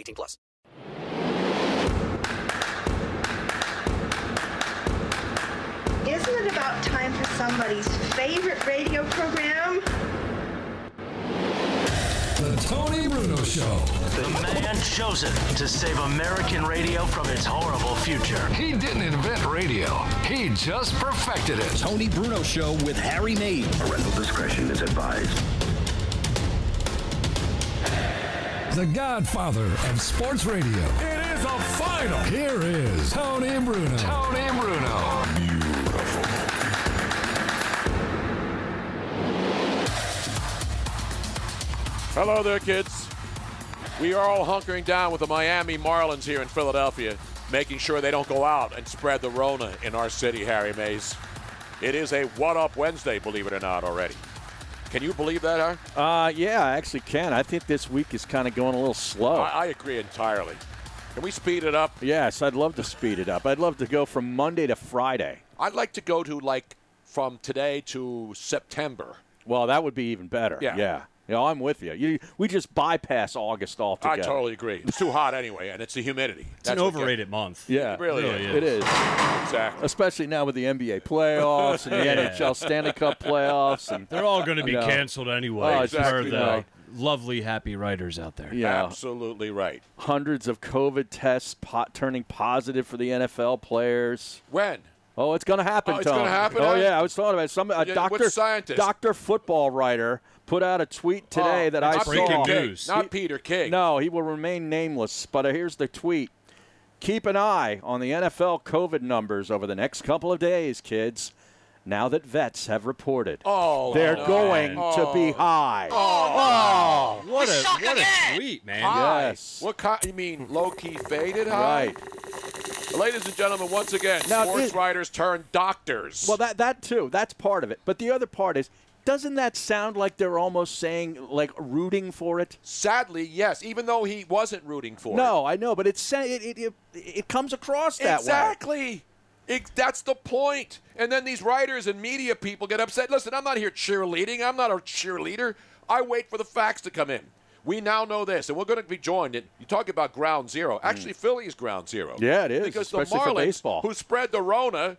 18+. Isn't it about time for somebody's favorite radio program? The Tony Bruno Show. The man chosen to save American radio from its horrible future. He didn't invent radio. He just perfected it. Tony Bruno Show with Harry Maid. Parental discretion is advised. The godfather of sports radio. It is a final. Here is Tony Bruno. Tony Bruno. Beautiful. Hello there, kids. We are all hunkering down with the Miami Marlins here in Philadelphia, making sure they don't go out and spread the Rona in our city, Harry Mays. It is a what-up Wednesday, believe it or not, already. Can you believe that, Harry? Yeah, I actually can. I think this week is kind of going a little slow. I agree entirely. Can we speed it up? Yes, I'd love to speed it up. I'd love to go from Monday to Friday. I'd like to go to, from today to September. Well, that would be even better. Yeah. Yeah, I'm with you. We just bypass August altogether. I totally agree. It's too hot anyway, and it's the humidity. That's an overrated month. Yeah. It really is. It is. Exactly. Especially now with the NBA playoffs and the NHL Stanley Cup playoffs. And they're all going to be canceled anyway. Oh, exactly right. Lovely, happy writers out there. Yeah. Absolutely right. Hundreds of COVID tests turning positive for the NFL players. When? Oh, it's going to happen, Tom. It's going to happen? Oh, yeah. I was talking about it. Dr. Football writer put out a tweet today that I saw. Breaking news. Not Peter King. No, he will remain nameless, but here's the tweet. Keep an eye on the NFL COVID numbers over the next couple of days, kids, now that vets have reported. Oh, they're going to be high. Oh, wow. What a tweet, man. High. Yes. What kind? You mean low-key faded high? Right. Ladies and gentlemen, once again, sports writers turn doctors. Well, that too. That's part of it. But the other part is, doesn't that sound like they're almost saying, rooting for it? Sadly, yes, even though he wasn't rooting for it. No, I know, but it comes across that way. Exactly. That's the point. And then these writers and media people get upset. Listen, I'm not here cheerleading. I'm not a cheerleader. I wait for the facts to come in. We now know this, and we're going to be joined. You talk about ground zero. Actually, Philly's ground zero. Yeah, it is, because the Marlins, who spread the Rona,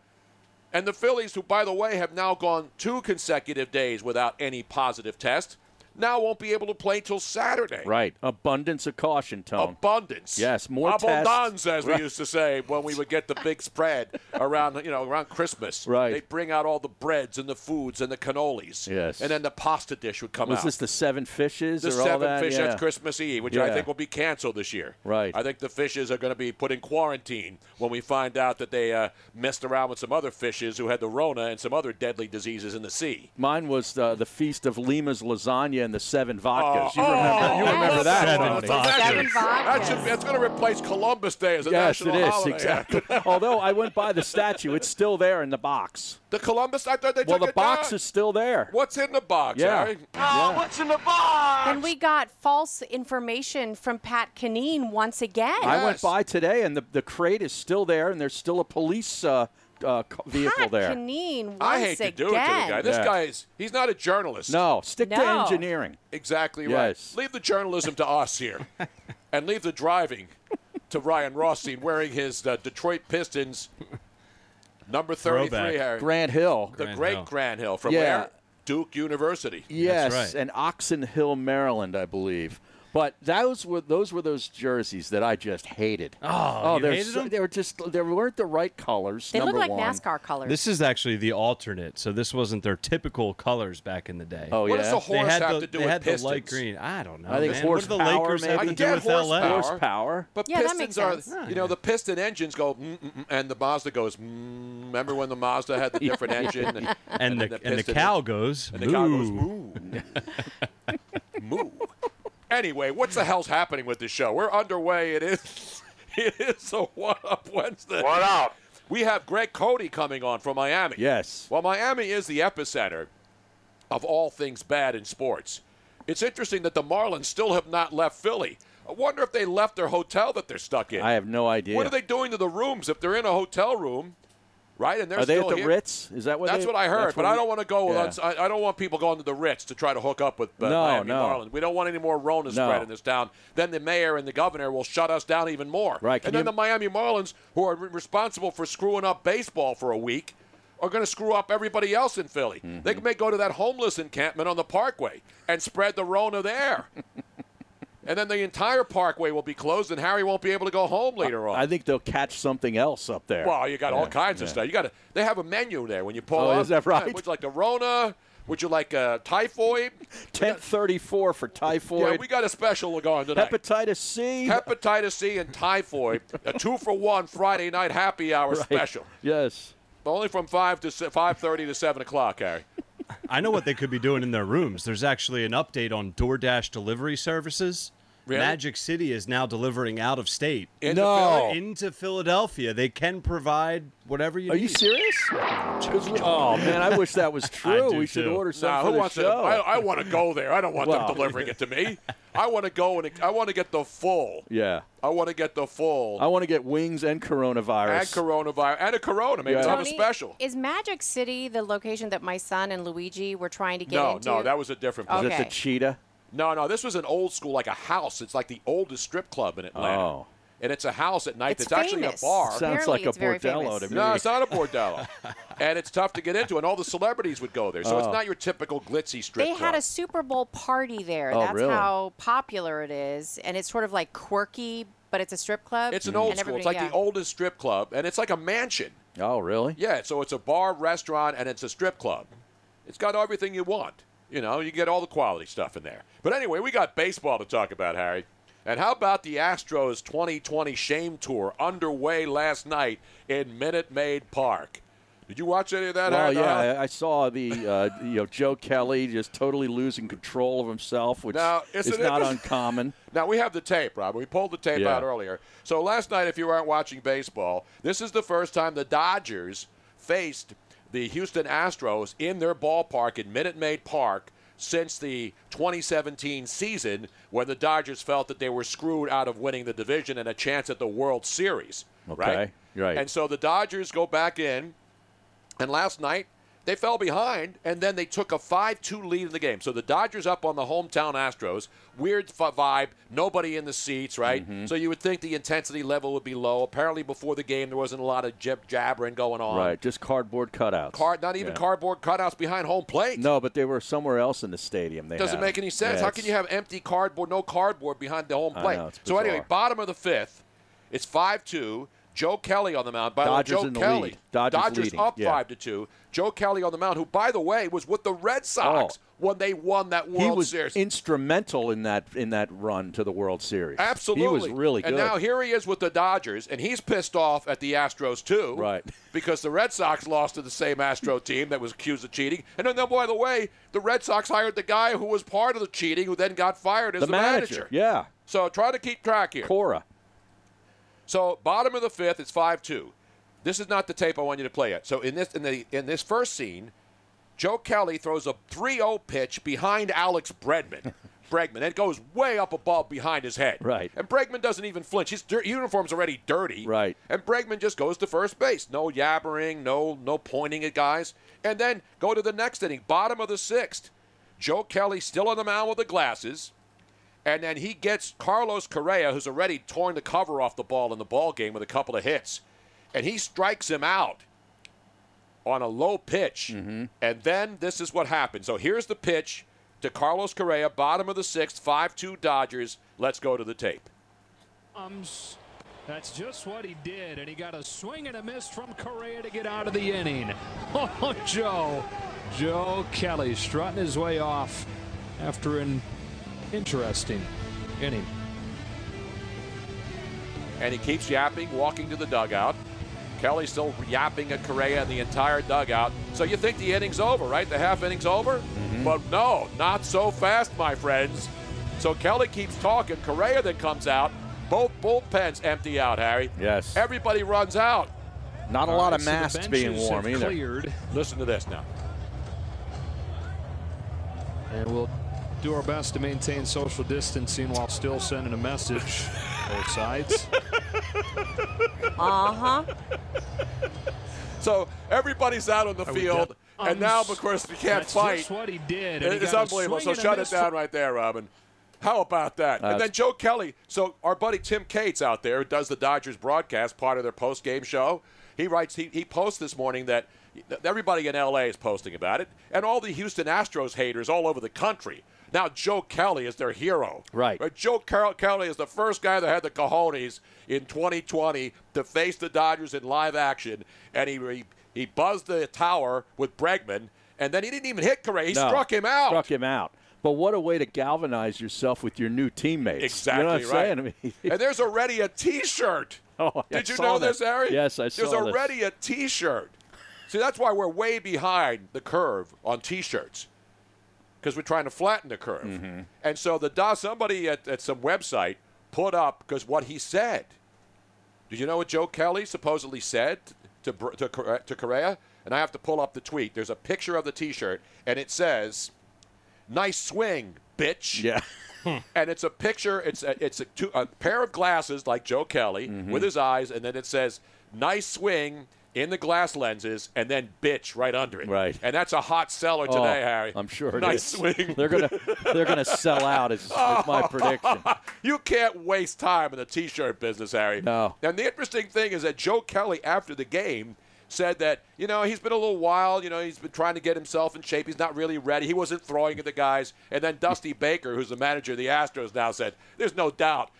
and the Phillies, who, by the way, have now gone 2 consecutive days without any positive test, now won't be able to play till Saturday. Right. Abundance of caution, Tone. Abundance. Yes, more tests. Abundance, as we used to say when we would get the big spread around, around Christmas. Right. They'd bring out all the breads and the foods and the cannolis. Yes. And then the pasta dish would come out. Was this the 7 fishes or all that? The 7 fish at Christmas Eve, which I think will be canceled this year. Right. I think the fishes are going to be put in quarantine when we find out that they messed around with some other fishes who had the Rona and some other deadly diseases in the sea. Mine was the Feast of Lima's Lasagna Garcia and the Seven Vodkas. You remember that? Seven Vodkas. That's going to replace Columbus Day as a national holiday. Yes, it is, exactly. Although I went by the statue. It's still there in the box. The Columbus? I thought they took it down. Well, the box is still there. What's in the box, Harry? Oh, what's in the box? And we got false information from Pat Cunneen once again. Yes. I went by today, and the crate is still there, and there's still a police vehicle Pat there. Cunneen, I hate to do it to the guy. This guy he's not a journalist. No, stick to engineering. Exactly right. Leave the journalism to us here, and leave the driving to Ryan Rothstein wearing his Detroit Pistons number 33. Throwback. Harry. Grant Hill, Grant Hill from where? Duke University. Yes, that's right. And Oxon Hill, Maryland, I believe. But those were jerseys that I just hated. Oh, you hated them? They weren't the right colors. They look like NASCAR colors. This is actually the alternate, so this wasn't their typical colors back in the day. Oh, what does the horse have to do with Pistons? They had the light green. I don't know. I think horsepower. What do the Lakers have to do with L.A.? Horsepower. But Pistons are, the Piston engines go, and the Mazda goes, Remember when the Mazda had the different engine? And the cow goes, and the cow goes, moo. Moo. Anyway, what the hell's happening with this show? We're underway. It is a What Up Wednesday. What up? We have Greg Cote coming on from Miami. Yes. Well, Miami is the epicenter of all things bad in sports. It's interesting that the Marlins still have not left Philly. I wonder if they left their hotel that they're stuck in. I have no idea. What are they doing to the rooms if they're in a hotel room? Right, and are they still at the Ritz? Is that what? That's what I heard, but I don't want to go. Yeah. I don't want people going to the Ritz to try to hook up with Miami Marlins. We don't want any more Rona spread in this town. Then the mayor and the governor will shut us down even more. Right, and then the Miami Marlins, who are responsible for screwing up baseball for a week, are going to screw up everybody else in Philly. Mm-hmm. They may go to that homeless encampment on the Parkway and spread the Rona there. And then the entire Parkway will be closed, and Harry won't be able to go home later on. I think they'll catch something else up there. Well, you got all kinds of stuff. You got they have a menu there when you pull up. Is that right? Would you like a Rona? Would you like a typhoid? 1034 for typhoid. Yeah, we got a special going tonight. Hepatitis C. Hepatitis C and typhoid. A 2-for-1 Friday night happy hour special. Yes. But only from 5:30 to 7 o'clock, Harry. I know what they could be doing in their rooms. There's actually an update on DoorDash delivery services. Really? Magic City is now delivering out of state. Into Philadelphia. They can provide whatever you need. Are you serious? Oh, man, I wish that was true. We should order something for the show. I want to go there. I don't want them delivering it to me. I want to go and I want to get the full. Yeah. I want to get the full. I want to get wings and coronavirus. And coronavirus. And a Corona. Maybe have a special. Is Magic City the location that my son and Luigi were trying to get into? No, that was a different place. Okay. Is it the Cheetah? No. This was an old school, like a house. It's like the oldest strip club in Atlanta. Oh. And it's a house at night that's actually a bar. Sounds like a bordello to me. No, it's not a bordello. And it's tough to get into, and all the celebrities would go there. So it's not your typical glitzy strip club. They had a Super Bowl party there. That's how popular it is. And it's sort of like quirky, but it's a strip club. It's an old school. It's like the oldest strip club, and it's like a mansion. Oh, really? Yeah, so it's a bar, restaurant, and it's a strip club. It's got everything you want. You know, you get all the quality stuff in there. But anyway, we got baseball to talk about, Harry. And how about the Astros 2020 Shame Tour underway last night in Minute Maid Park? Did you watch any of that? Well, I saw the Joe Kelly just totally losing control of himself, which is not uncommon. Now, we have the tape, Rob. We pulled the tape out earlier. So last night, if you weren't watching baseball, this is the first time the Dodgers faced the Houston Astros in their ballpark in Minute Maid Park since the 2017 season, when the Dodgers felt that they were screwed out of winning the division and a chance at the World Series. Okay, right? And so the Dodgers go back in, and last night they fell behind, and then they took a 5-2 lead in the game. So the Dodgers up on the hometown Astros. Weird vibe, nobody in the seats, right? Mm-hmm. So you would think the intensity level would be low. Apparently before the game there wasn't a lot of jabbering going on. Right, just cardboard cutouts. Cardboard cutouts behind home plate. No, but they were somewhere else in the stadium. Doesn't make any sense. How can you have no cardboard behind the home plate? So anyway, bottom of the fifth, it's 5-2. Joe Kelly on the mound. By Dodgers the way, Joe Kelly. Lead. Dodgers up 5-2. Joe Kelly on the mound, who, by the way, was with the Red Sox when they won that World Series. He was instrumental in that run to the World Series. Absolutely. He was really good. And now here he is with the Dodgers, and he's pissed off at the Astros too. Right. Because the Red Sox lost to the same Astro team that was accused of cheating. And then, by the way, the Red Sox hired the guy who was part of the cheating, who then got fired as the manager. Yeah. So try to keep track here. Cora. So bottom of the fifth, it's 5-2. This is not the tape I want you to play yet. So in this first scene, Joe Kelly throws a 3-0 pitch behind Alex Bregman. It goes way up above behind his head. Right. And Bregman doesn't even flinch. His uniform's already dirty. Right. And Bregman just goes to first base. No yabbering, no pointing at guys. And then go to the next inning, bottom of the sixth. Joe Kelly still on the mound with the glasses. And then he gets Carlos Correa, who's already torn the cover off the ball in the ball game with a couple of hits. And he strikes him out on a low pitch. Mm-hmm. And then this is what happened. So here's the pitch to Carlos Correa, bottom of the sixth, 5-2 Dodgers. Let's go to the tape. That's just what he did. And he got a swing and a miss from Correa to get out of the inning. Oh, Joe Kelly strutting his way off after an interesting inning. And he keeps yapping, walking to the dugout. Kelly's still yapping at Correa in the entire dugout. So you think the inning's over, right? The half inning's over? Mm-hmm. But no, not so fast, my friends. So Kelly keeps talking. Correa then comes out. Both bullpens empty out, Harry. Yes. Everybody runs out. Not a lot of masks being worn either. Cleared. Listen to this now. And we'll do our best to maintain social distancing while still sending a message. Both sides. Uh-huh. So everybody's out on the field, and now, of course, we can't fight. That's what he did. It's unbelievable. So shut it down right there, Robin. How about that? And then Joe Kelly. So our buddy Tim Cates out there, who does the Dodgers broadcast, part of their post-game show, he writes, he posts this morning that everybody in L.A. is posting about it, and all the Houston Astros haters all over the country. Now Joe Kelly is their hero. Right. Joe Kelly is the first guy that had the cojones in 2020 to face the Dodgers in live action, and he buzzed the tower with Bregman, and then he didn't even hit Correa. He struck him out. But what a way to galvanize yourself with your new teammates. Exactly, you know what I'm saying? I mean, and there's already a T-shirt. Oh, did you know this, Harry? Yes, I saw this. There's already a T-shirt. See, that's why we're way behind the curve on T-shirts. Because we're trying to flatten the curve. Mm-hmm. And so somebody at some website put up, because what he said. Do you know what Joe Kelly supposedly said to Correa? And I have to pull up the tweet. There's a picture of the T-shirt, and it says, "Nice swing, bitch." Yeah. And it's a picture. It's a pair of glasses like Joe Kelly, mm-hmm, with his eyes, and then it says, "Nice swing," in the glass lenses, and then "bitch" right under it. Right. And that's a hot seller today, Harry. I'm sure it is. Nice swing. They're gonna sell out is my prediction. You can't waste time in the T-shirt business, Harry. No. And the interesting thing is that Joe Kelly, after the game, said that, he's been a little wild. He's been trying to get himself in shape. He's not really ready. He wasn't throwing at the guys. And then Dusty Baker, who's the manager of the Astros now, said, there's no doubt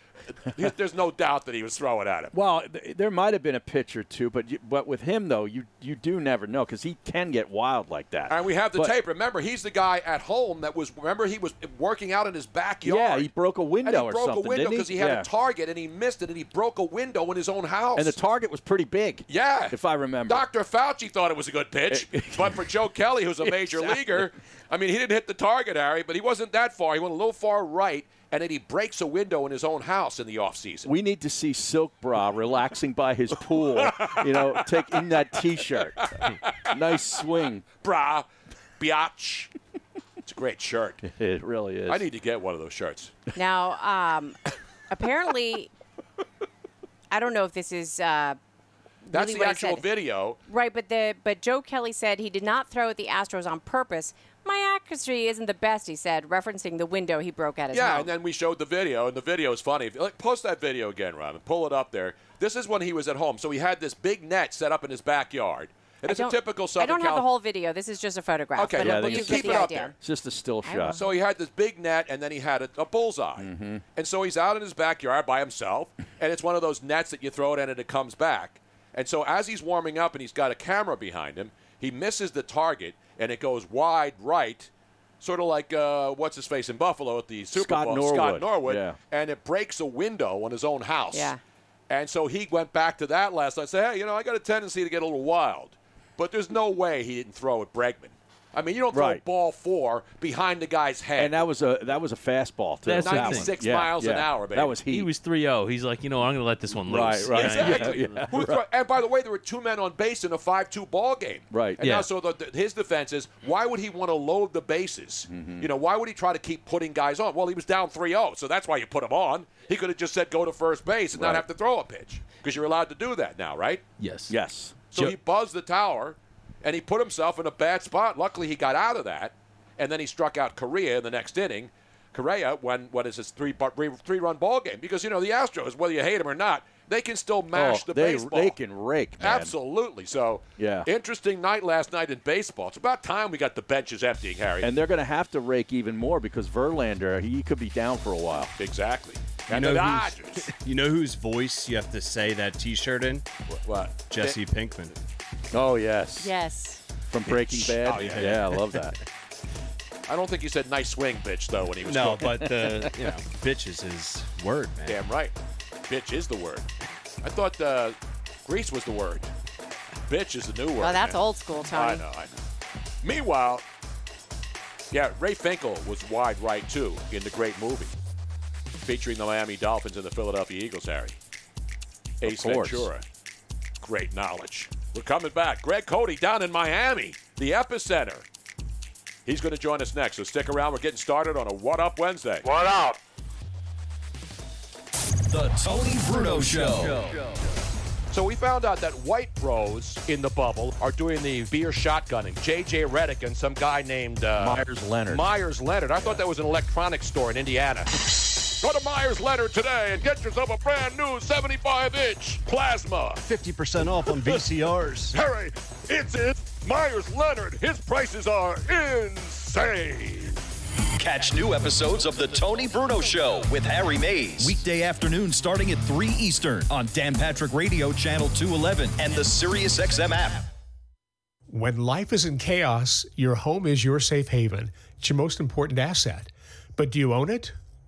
that he was throwing at him. Well, there might have been a pitch or two, but with him, though, you do never know, because he can get wild like that. And we have the tape. Remember, he's the guy at home that was – remember, he was working out in his backyard. Yeah, he broke a window or something, didn't he? He broke a window because he had a target, and he missed it, and he broke a window in his own house. And the target was pretty big. Yeah. If I remember. Dr. Fauci thought it was a good pitch, but for Joe Kelly, who's a major leaguer, I mean, he didn't hit the target, Harry, but he wasn't that far. He went a little far right. And then he breaks a window in his own house in the offseason. We need to see Silk Bra relaxing by his pool, taking that T-shirt. Nice swing. Bra, biatch. It's a great shirt. It really is. I need to get one of those shirts. Now, apparently, I don't know if this is that's the actual video. Right, but Joe Kelly said he did not throw at the Astros on purpose. "My accuracy isn't the best," he said, referencing the window he broke at his house. Yeah, and then we showed the video, and the video is funny. Post that video again, Robin. Pull it up there. This is when he was at home. So he had this big net set up in his backyard. And it's a typical Southern California. I don't have the whole video. This is just a photograph. Okay, but you keep it up there. It's just a still shot. So he had this big net, and then he had a bullseye. Mm-hmm. And so he's out in his backyard by himself, and it's one of those nets that you throw it in and it comes back. And so as he's warming up and he's got a camera behind him, he misses the target, and it goes wide right, sort of like what's-his-face in Buffalo at the Super Bowl, Scott Norwood, yeah. And it breaks a window on his own house. Yeah. And so he went back to that last night and said, hey, you know, I got a tendency to get a little wild. But there's no way he didn't throw at Bregman. I mean, you don't throw right. ball four behind the guy's head. And that was a fastball, too. That's 96 miles an hour, baby. That was he. He was 3-0. He's like, you know, I'm going to let this one loose. Right, right. Yeah, exactly. Yeah, yeah, right. And by the way, there were two men on base in a 5-2 ball game. Right. And now, so his defense is, why would he want to load the bases? Mm-hmm. You know, why would he try to keep putting guys on? Well, he was down 3-0, so that's why you put him on. He could have just said go to first base and not have to throw a pitch because you're allowed to do that now, right? Yes. So he buzzed the tower. And he put himself in a bad spot. Luckily, he got out of that, and then he struck out Correa in the next inning. Correa won what is his three-run ball game because, you know, the Astros, whether you hate them or not, they can still mash the baseball. They can rake, man. Absolutely. So, interesting night last night in baseball. It's about time we got the benches emptying, Harry. And they're going to have to rake even more because Verlander, he could be down for a while. Exactly. And the Dodgers. You know whose voice you have to say that T-shirt in? What? Jesse Pinkman. Oh, yes. Yes. From Breaking Bad? Oh, yeah, I love that. I don't think he said nice swing, bitch, though, when he was talking. No, but, you know, bitch is his word, man. Damn right. Bitch is the word. I thought Grease was the word. Bitch is the new word. Oh, that's old school, Tony. I know. Meanwhile, Ray Finkel was wide right, too, in the great movie featuring the Miami Dolphins and the Philadelphia Eagles, Harry. Ace Ventura. Great knowledge. We're coming back. Greg Cote down in Miami, the epicenter. He's going to join us next, so stick around. We're getting started on a What Up Wednesday. What up? The Tony Bruno Show. So we found out that white bros in the bubble are doing the beer shotgunning. J.J. Redick and some guy named... Myers Leonard. I thought that was an electronics store in Indiana. Go to Myers Leonard today and get yourself a brand new 75-inch plasma. 50% off on VCRs. Harry, it's Myers Leonard. His prices are insane. Catch new episodes of The Tony Bruno Show with Harry Mays. Weekday afternoon starting at 3 Eastern on Dan Patrick Radio Channel 211 and the SiriusXM app. When life is in chaos, your home is your safe haven. It's your most important asset. But do you own it?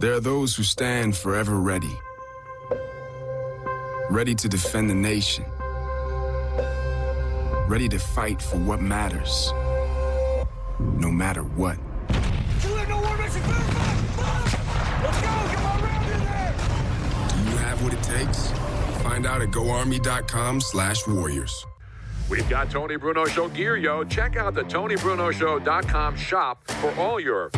There are those who stand forever ready to defend the nation, ready to fight for what matters, no matter what. You have no war mission, let's go, get my round in there! Do you have what it takes? Find out at GoArmy.com/warriors. We've got Tony Bruno Show gear, yo. Check out the TonyBrunoShow.com shop for all your...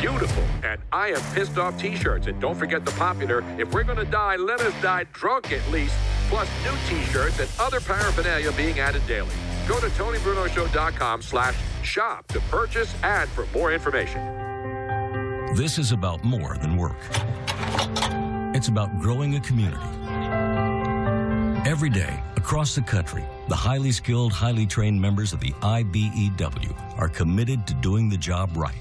beautiful and I am pissed off t-shirts. And don't forget the popular If We're Gonna Die, Let Us Die Drunk at Least, plus new t-shirts and other paraphernalia being added daily. Go to TonyBrunoShow.com/shop to purchase and for more information. This is about more than work. It's about growing a community. Every day across the country, the highly skilled, highly trained members of the IBEW are committed to doing the job right,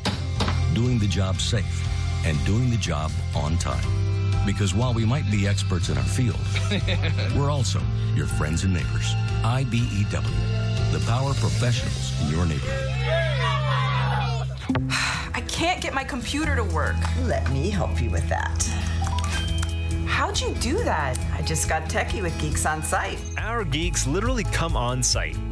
doing the job safe, and doing the job on time. Because while we might be experts in our field, we're also your friends and neighbors. IBEW, the power professionals in your neighborhood. I can't get my computer to work. Let me help you with that. How'd you do that? I just got techie with Geeks On Site. Our geeks literally come on site.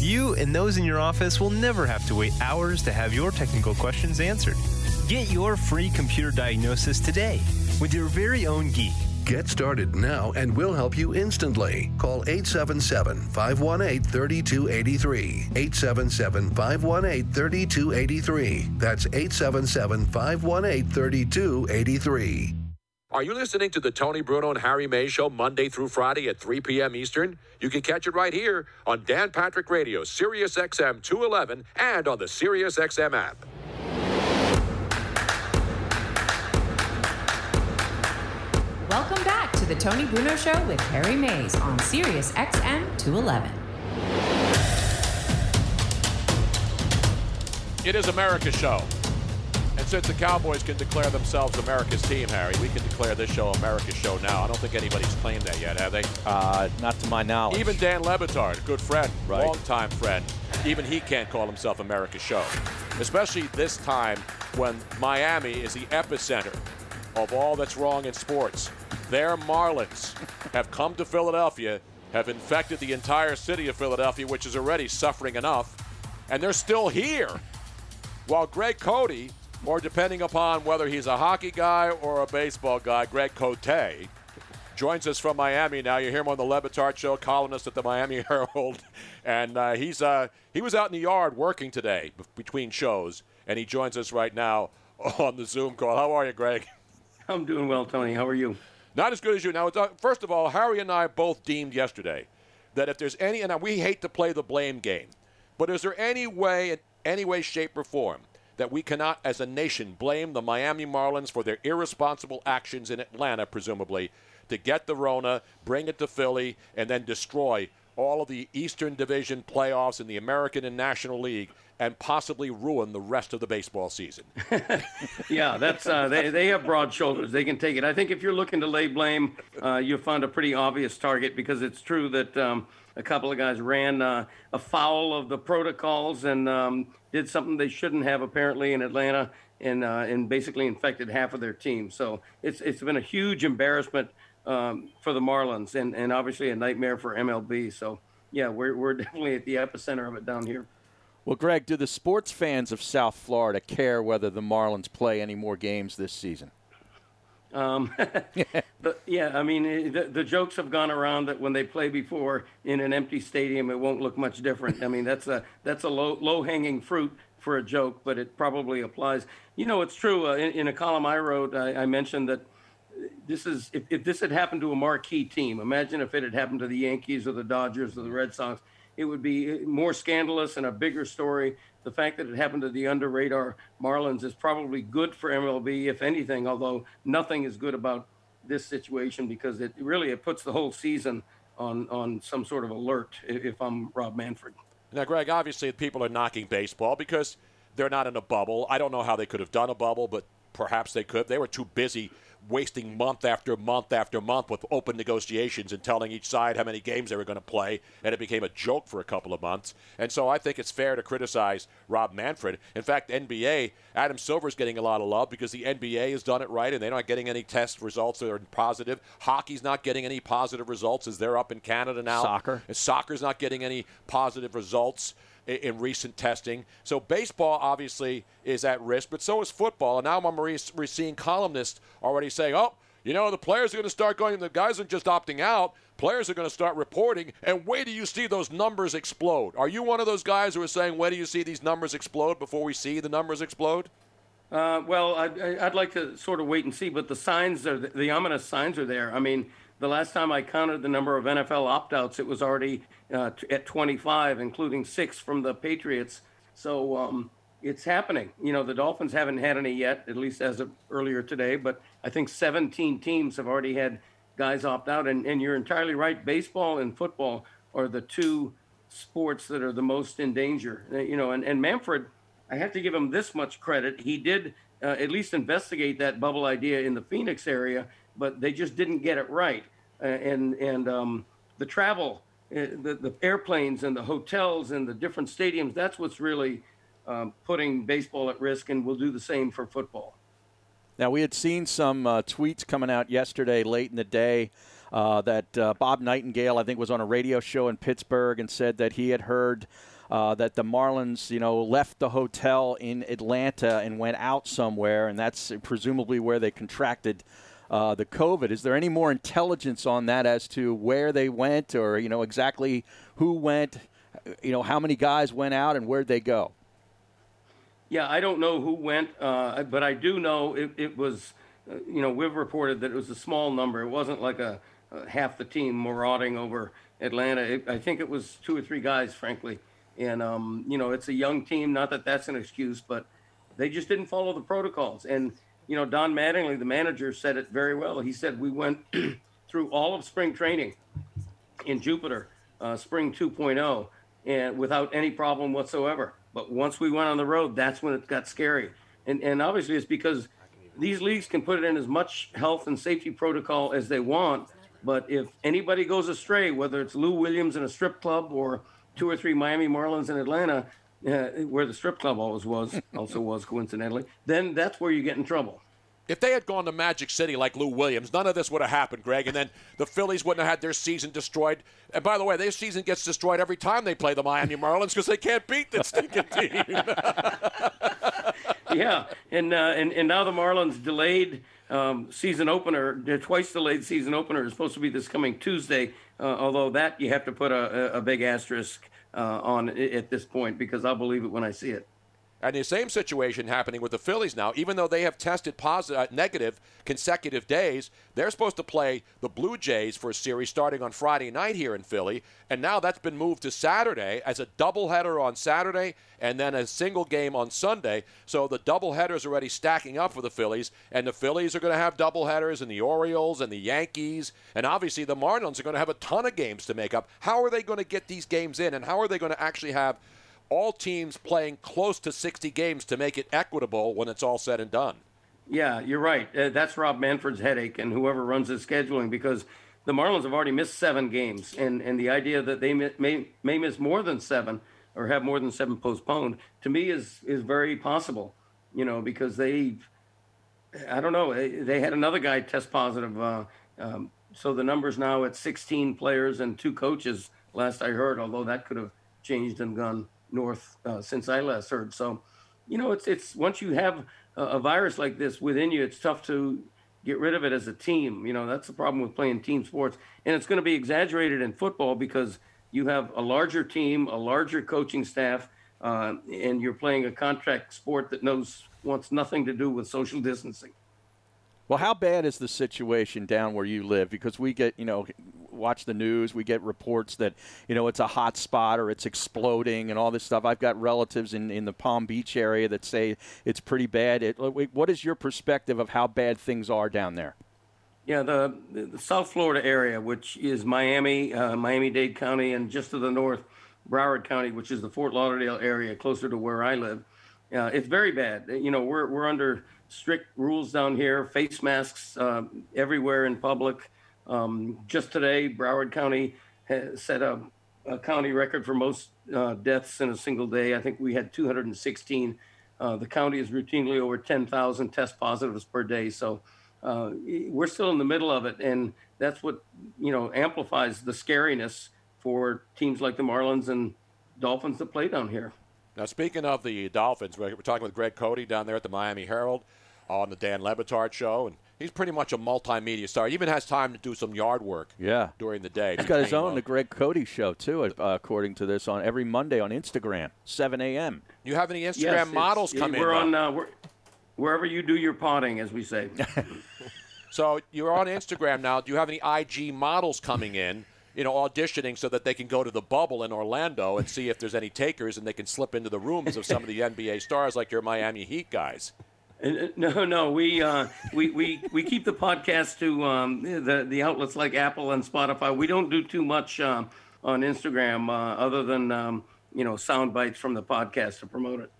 You and those in your office will never have to wait hours to have your technical questions answered. Get your free computer diagnosis today with your very own geek. Get started now, and we'll help you instantly. Call 877-518-3283. 877-518-3283. That's 877-518-3283. Are you listening to the Tony Bruno and Harry May Show Monday through Friday at 3 p.m. Eastern? You can catch it right here on Dan Patrick Radio, Sirius XM 211, and on the Sirius XM app. Welcome back to the Tony Bruno Show with Harry Mays on Sirius XM 211. It is America's show. And since the Cowboys can declare themselves America's team, Harry, we can declare this show America's show now. I don't think anybody's claimed that yet, have they? Not to my knowledge. Even Dan Le Batard, good friend, right. Longtime friend, even he can't call himself America's show. Especially this time when Miami is the epicenter of all that's wrong in sports. Their Marlins have come to Philadelphia, have infected the entire city of Philadelphia, which is already suffering enough, and they're still here. While Greg Cote, or depending upon whether he's a hockey guy or a baseball guy, Greg Cote, joins us from Miami now. You hear him on the Le Batard Show, columnist at the Miami Herald, and he was out in the yard working today between shows, and he joins us right now on the Zoom call. How are you, Greg? I'm doing well, Tony. How are you? Not as good as you. Now, first of all, Harry and I both deemed yesterday that if there's any, and we hate to play the blame game, but is there any way, in any way, shape, or form, that we cannot, as a nation, blame the Miami Marlins for their irresponsible actions in Atlanta, presumably, to get the Rona, bring it to Philly, and then destroy all of the Eastern Division playoffs in the American and National League, and possibly ruin the rest of the baseball season? Yeah, that's they have broad shoulders. They can take it. I think if you're looking to lay blame, you'll find a pretty obvious target, because it's true that a couple of guys ran afoul of the protocols and did something they shouldn't have, apparently, in Atlanta, and basically infected half of their team. So it's been a huge embarrassment for the Marlins, and obviously a nightmare for MLB. So, yeah, we're definitely at the epicenter of it down here. Well, Greg, do the sports fans of South Florida care whether the Marlins play any more games this season? Yeah, I mean, the jokes have gone around that when they play before in an empty stadium, it won't look much different. I mean, that's a low-hanging fruit for a joke, but it probably applies. You know, it's true. In a column I wrote, I mentioned that this is, if this had happened to a marquee team, imagine if it had happened to the Yankees or the Dodgers or the Red Sox. It would be more scandalous and a bigger story. The fact that it happened to the under-radar Marlins is probably good for MLB, if anything, although nothing is good about this situation, because it really puts the whole season on some sort of alert, if I'm Rob Manfred. Now, Greg, obviously people are knocking baseball because they're not in a bubble. I don't know how they could have done a bubble, but perhaps they could. They were too busy wasting month after month after month with open negotiations and telling each side how many games they were going to play, and it became a joke for a couple of months. And so I think it's fair to criticize Rob Manfred. In fact, NBA, Adam Silver's getting a lot of love because the NBA has done it right, and they're not getting any test results that are positive. Hockey's not getting any positive results as they're up in Canada now. Soccer's not getting any positive results in recent testing. So baseball obviously is at risk, but so is football. And now we're seeing columnists already saying, oh, you know, the players are going to start going, the guys are just opting out, players are going to start reporting, and wait till you see those numbers explode. Are you one of those guys who are saying, wait till you see these numbers explode before we see the numbers explode? Well, I'd like to sort of wait and see, but the signs are, the ominous signs are there. I mean, the last time I counted the number of NFL opt-outs, it was already at 25, including 6 from the Patriots. So it's happening. You know, the Dolphins haven't had any yet, at least as of earlier today, but I think 17 teams have already had guys opt out. And you're entirely right. Baseball and football are the two sports that are the most in danger. You know, and Manfred I have to give him this much credit. He did at least investigate that bubble idea in the Phoenix area, but they just didn't get it right. The travel, the airplanes and the hotels and the different stadiums, that's what's really putting baseball at risk, and we'll do the same for football. Now, we had seen some tweets coming out yesterday late in the day that Bob Nightingale, I think, was on a radio show in Pittsburgh and said that he had heard that the Marlins, left the hotel in Atlanta and went out somewhere, and that's presumably where they contracted the COVID. Is there any more intelligence on that as to where they went, or exactly who went, how many guys went out, and where'd they go? Yeah, I don't know who went, but I do know it was. We've reported that it was a small number. It wasn't like a half the team marauding over Atlanta. I think it was two or three guys, frankly. And it's a young team. Not that that's an excuse, but they just didn't follow the protocols. And Don Mattingly, the manager, said it very well. He said, we went through all of spring training in Jupiter, spring 2.0, and without any problem whatsoever. But once we went on the road, that's when it got scary. And obviously it's because these leagues can put in as much health and safety protocol as they want. But if anybody goes astray, whether it's Lou Williams in a strip club or two or three Miami Marlins in Atlanta, where the strip club also was coincidentally, then that's where you get in trouble. If they had gone to Magic City like Lou Williams, none of this would have happened, Greg, and then the Phillies wouldn't have had their season destroyed. And by the way, their season gets destroyed every time they play the Miami Marlins because they can't beat the stinking team. Yeah, and now the Marlins delayed season opener. Their twice delayed season opener is supposed to be this coming Tuesday, although that you have to put a big asterisk on at this point, because I'll believe it when I see it. And the same situation happening with the Phillies now. Even though they have tested negative consecutive days, they're supposed to play the Blue Jays for a series starting on Friday night here in Philly. And now that's been moved to Saturday as a doubleheader on Saturday and then a single game on Sunday. So the doubleheaders are already stacking up for the Phillies. And the Phillies are going to have doubleheaders, and the Orioles and the Yankees. And obviously the Marlins are going to have a ton of games to make up. How are they going to get these games in? And how are they going to actually have all teams playing close to 60 games to make it equitable when it's all said and done? Yeah, you're right. That's Rob Manfred's headache and whoever runs his scheduling, because the Marlins have already missed 7 games. And the idea that they may miss more than 7 or have more than 7 postponed, to me, is very possible, because they had another guy test positive. So the number's now at 16 players and 2 coaches, last I heard, although that could have changed and gone north since I last heard. So, it's once you have a virus like this within you, it's tough to get rid of it as a team. That's the problem with playing team sports. And it's going to be exaggerated in football because you have a larger team, a larger coaching staff, and you're playing a contact sport that wants nothing to do with social distancing. Well, how bad is the situation down where you live? Because we get, watch the news, we get reports that, it's a hot spot or it's exploding and all this stuff. I've got relatives in the Palm Beach area that say it's pretty bad. What is your perspective of how bad things are down there? Yeah, the South Florida area, which is Miami, Miami-Dade County, and just to the north, Broward County, which is the Fort Lauderdale area, closer to where I live. It's very bad. We're under strict rules down here, face masks everywhere in public. Just today, Broward County set a county record for most deaths in a single day. I think we had 216. The county is routinely over 10,000 test positives per day. So we're still in the middle of it. And that's what, amplifies the scariness for teams like the Marlins and Dolphins that play down here. Now, speaking of the Dolphins, we're talking with Greg Cote down there at the Miami Herald on the Dan Le Batard Show, and he's pretty much a multimedia star. He even has time to do some yard work during the day. He's got his own, the Greg Cote Show, too, according to this, on every Monday on Instagram, 7 a.m. You have any Instagram models come in? We're on wherever you do your potting, as we say. So you're on Instagram now. Do you have any IG models coming in? Auditioning so that they can go to the bubble in Orlando and see if there's any takers, and they can slip into the rooms of some of the NBA stars like your Miami Heat guys. No, we keep the podcast to the outlets like Apple and Spotify. We don't do too much on Instagram other than sound bites from the podcast to promote it.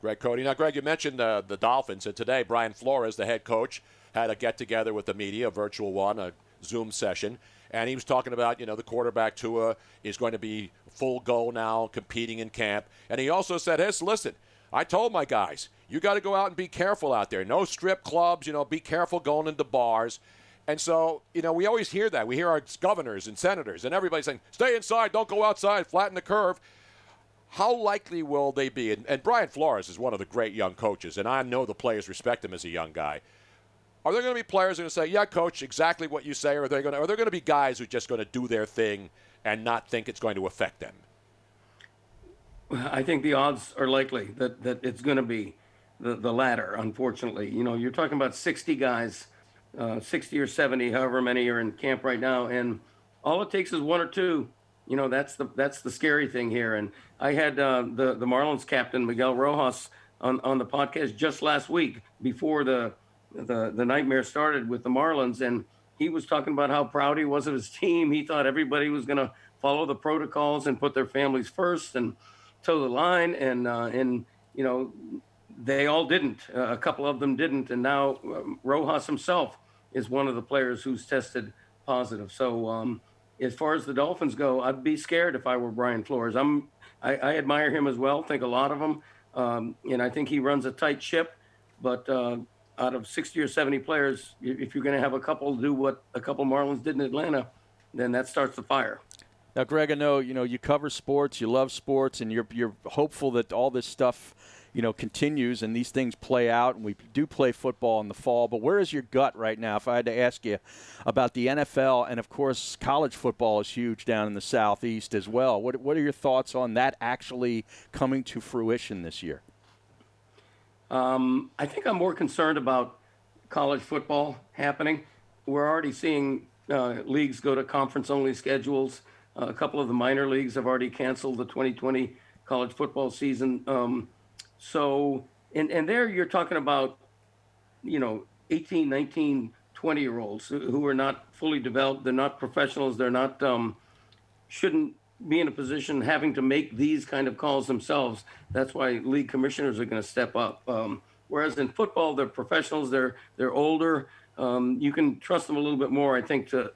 Greg Cote. Now, Greg, you mentioned the Dolphins, and today Brian Flores, the head coach, had a get-together with the media, a virtual one, a Zoom session, and he was talking about, you know, the quarterback Tua is going to be full go now, competing in camp. And he also said, hey, listen, I told my guys, you got to go out and be careful out there. No strip clubs, you know, be careful going into bars. And so, you know, we always hear that. We hear our governors and senators and everybody saying, stay inside, don't go outside, flatten the curve. How likely will they be? And Brian Flores is one of the great young coaches, and I know the players respect him as a young guy. Are there going to be players who are going to say, yeah, coach, exactly what you say, or are there going to be guys who are just going to do their thing and not think it's going to affect them? I think the odds are likely that it's going to be the latter, unfortunately. You know, you're talking about 60 guys, 60 or 70, however many are in camp right now, and all it takes is one or two. You know, that's the scary thing here. And I had the Marlins captain, Miguel Rojas, on the podcast just last week before the nightmare started with the Marlins, and he was talking about how proud he was of his team. He thought everybody was going to follow the protocols and put their families first and toe the line, and you know, they all didn't. A couple of them didn't, and now Rojas himself is one of the players who's tested positive. So as far as the Dolphins go, I'd be scared if I were Brian Flores. I admire him as well, think a lot of him, and I think he runs a tight ship, but out of 60 or 70 players, if you're going to have a couple do what a couple Marlins did in Atlanta, then that starts the fire. Now, Greg, I know you cover sports, you love sports, and you're hopeful that all this stuff, you know, continues and these things play out, and we do play football in the fall. But where is your gut right now? If I had to ask you about the NFL, and of course, college football is huge down in the Southeast as well. What are your thoughts on that actually coming to fruition this year? I think I'm more concerned about college football happening. We're already seeing leagues go to conference-only schedules. A couple of the minor leagues have already canceled the 2020 college football season. So there you're talking about, you know, 18, 19, 20-year-olds who are not fully developed. They're not professionals. They're not shouldn't be in a position having to make these kind of calls themselves. That's why league commissioners are going to step up. Whereas in football, they're professionals, they're older. You can trust them a little bit more, I think, to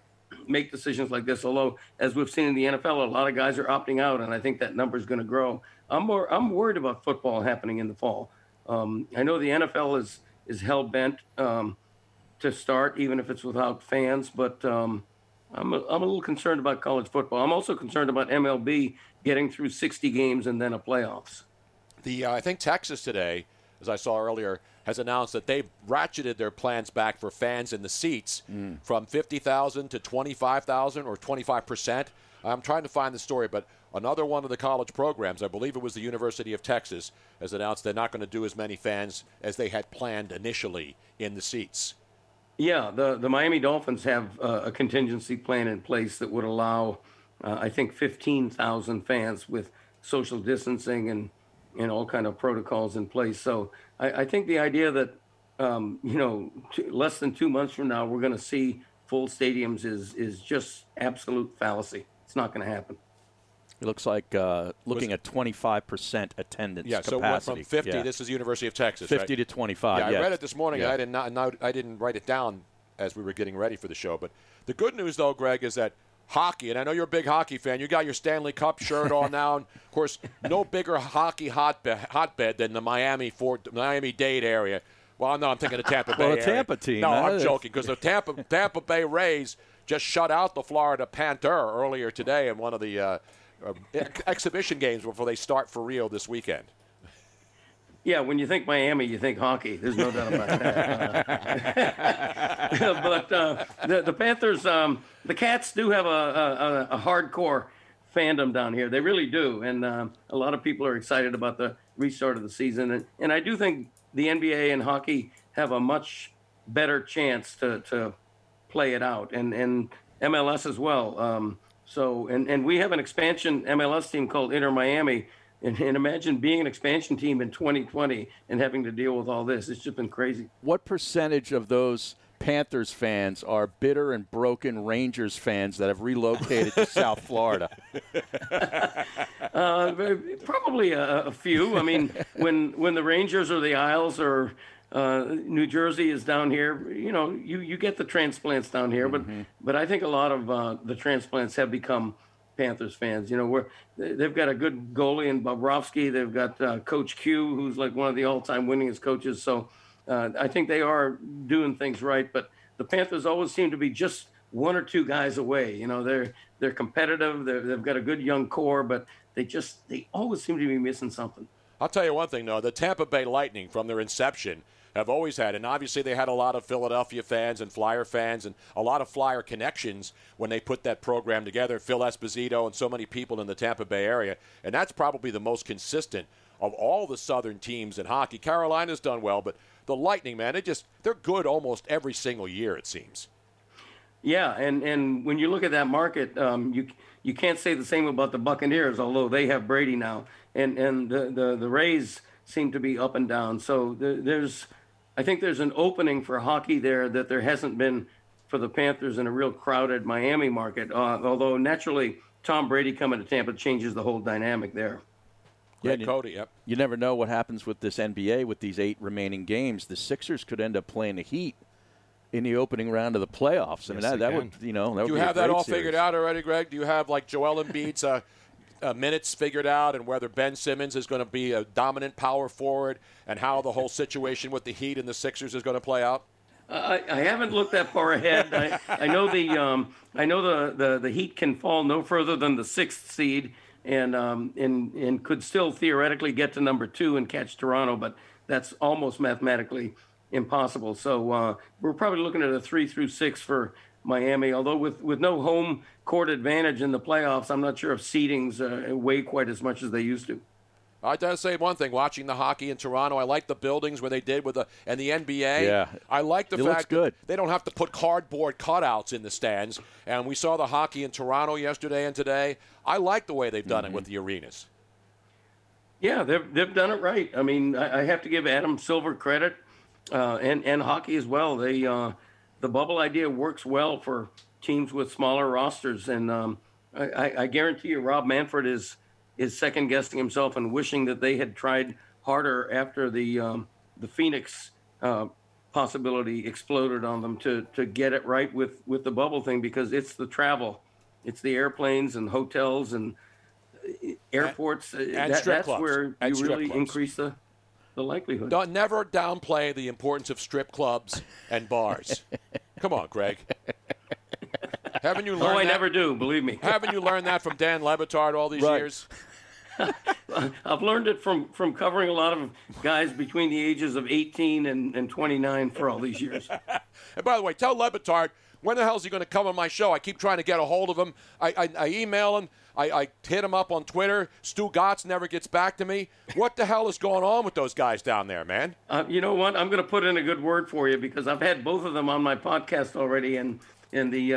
make decisions like this. Although, as we've seen in the NFL, a lot of guys are opting out, and I think that number is going to grow. I'm worried about football happening in the fall. I know the NFL is hell-bent to start, even if it's without fans, but I'm a little concerned about college football. I'm also concerned about MLB getting through 60 games and then a playoffs. I think Texas today, as I saw earlier, has announced that they've ratcheted their plans back for fans in the seats from 50,000 to 25,000 or 25%. I'm trying to find the story, but another one of the college programs, I believe it was the University of Texas, has announced they're not going to do as many fans as they had planned initially in the seats. Yeah, the Miami Dolphins have a contingency plan in place that would allow, I think, 15,000 fans with social distancing and all kind of protocols in place. So I think the idea that, less than 2 months from now, we're going to see full stadiums is just absolute fallacy. It's not going to happen. It looks like at 25% attendance capacity. Yeah, so from 50, this is University of Texas, 50 to 25, I read it this morning. Yeah. I didn't write it down as we were getting ready for the show. But the good news, though, Greg, is that hockey, and I know you're a big hockey fan. You got your Stanley Cup shirt on now. And of course, no bigger hockey hotbed than the Miami-Dade area. Well, no, I'm thinking of Tampa Bay area. Tampa team. No, I'm joking, because the Tampa Bay Rays just shut out the Florida Panthers earlier today in one of the exhibition games before they start for real this weekend. Yeah, when you think Miami, you think hockey. There's no doubt about that. But the Panthers, the Cats do have a hardcore fandom down here. They really do. And a lot of people are excited about the restart of the season. And I do think the NBA and hockey have a much better chance to play it out. And MLS as well. So, and we have an expansion MLS team called Inter Miami, and imagine being an expansion team in 2020 and having to deal with all this. It's just been crazy. What percentage of those Panthers fans are bitter and broken Rangers fans that have relocated to South Florida? Probably a few. I mean, when the Rangers or the Isles or New Jersey is down here, you know, you get the transplants down here. Mm-hmm. But I think a lot of the transplants have become Panthers fans. You know, they've got a good goalie in Bobrovsky. They've got Coach Q, who's like one of the all-time winningest coaches. So I think they are doing things right. But the Panthers always seem to be just one or two guys away. You know, they're competitive. They've got a good young core, but they always seem to be missing something. I'll tell you one thing, though. The Tampa Bay Lightning, from their inception, have always had, and obviously they had a lot of Philadelphia fans and Flyer fans and a lot of Flyer connections when they put that program together, Phil Esposito and so many people in the Tampa Bay area, and that's probably the most consistent of all the Southern teams in hockey. Carolina's done well, but the Lightning, man, they're good almost every single year, it seems. Yeah, and when you look at that market, you can't say the same about the Buccaneers, although they have Brady now, and the Rays seem to be up and down, so I think there's an opening for hockey there that there hasn't been for the Panthers in a real crowded Miami market, although naturally Tom Brady coming to Tampa changes the whole dynamic there. Yeah, Cote, yep. You never know what happens with this NBA with these 8 remaining games. The Sixers could end up playing the Heat in the opening round of the playoffs. I mean, that would, you know, that would be a great series. Do you have that all figured out already, Greg? Do you have, like, Joel Embiid's minutes figured out, and whether Ben Simmons is going to be a dominant power forward, and how the whole situation with the Heat and the Sixers is going to play out? I haven't looked that far ahead. I know the Heat can fall no further than the 6th seed, and could still theoretically get to number 2 and catch Toronto, but that's almost mathematically impossible. So we're probably looking at a 3 through 6 for Miami, although with no home court advantage in the playoffs, I'm not sure if seedings weigh quite as much as they used to. I gotta say one thing, watching the hockey in Toronto, I like the buildings where they did with and the NBA. Yeah. I like the fact that they don't have to put cardboard cutouts in the stands, and we saw the hockey in Toronto yesterday and today. I like the way they've done it with the arenas. Yeah, they've done it right. I mean, I have to give Adam Silver credit and hockey as well. They the bubble idea works well for teams with smaller rosters, and I guarantee you Rob Manfred is second-guessing himself and wishing that they had tried harder after the Phoenix possibility exploded on them to get it right with the bubble thing, because it's the travel. It's the airplanes and hotels and airports. And strip clubs. That's where you really increase the likelihood. Don't never downplay the importance of strip clubs and bars. Come on, Greg. Haven't you learned? Oh, I never do. Believe me. Haven't you learned that from Dan Le Batard all these years? I've learned it from covering a lot of guys between the ages of 18 and 29 for all these years. And by the way, tell Le Batard, when the hell is he going to come on my show? I keep trying to get a hold of him. I email him. I hit him up on Twitter. Stu Gotts never gets back to me. What the hell is going on with those guys down there, man? You know what? I'm going to put in a good word for you, because I've had both of them on my podcast already, and the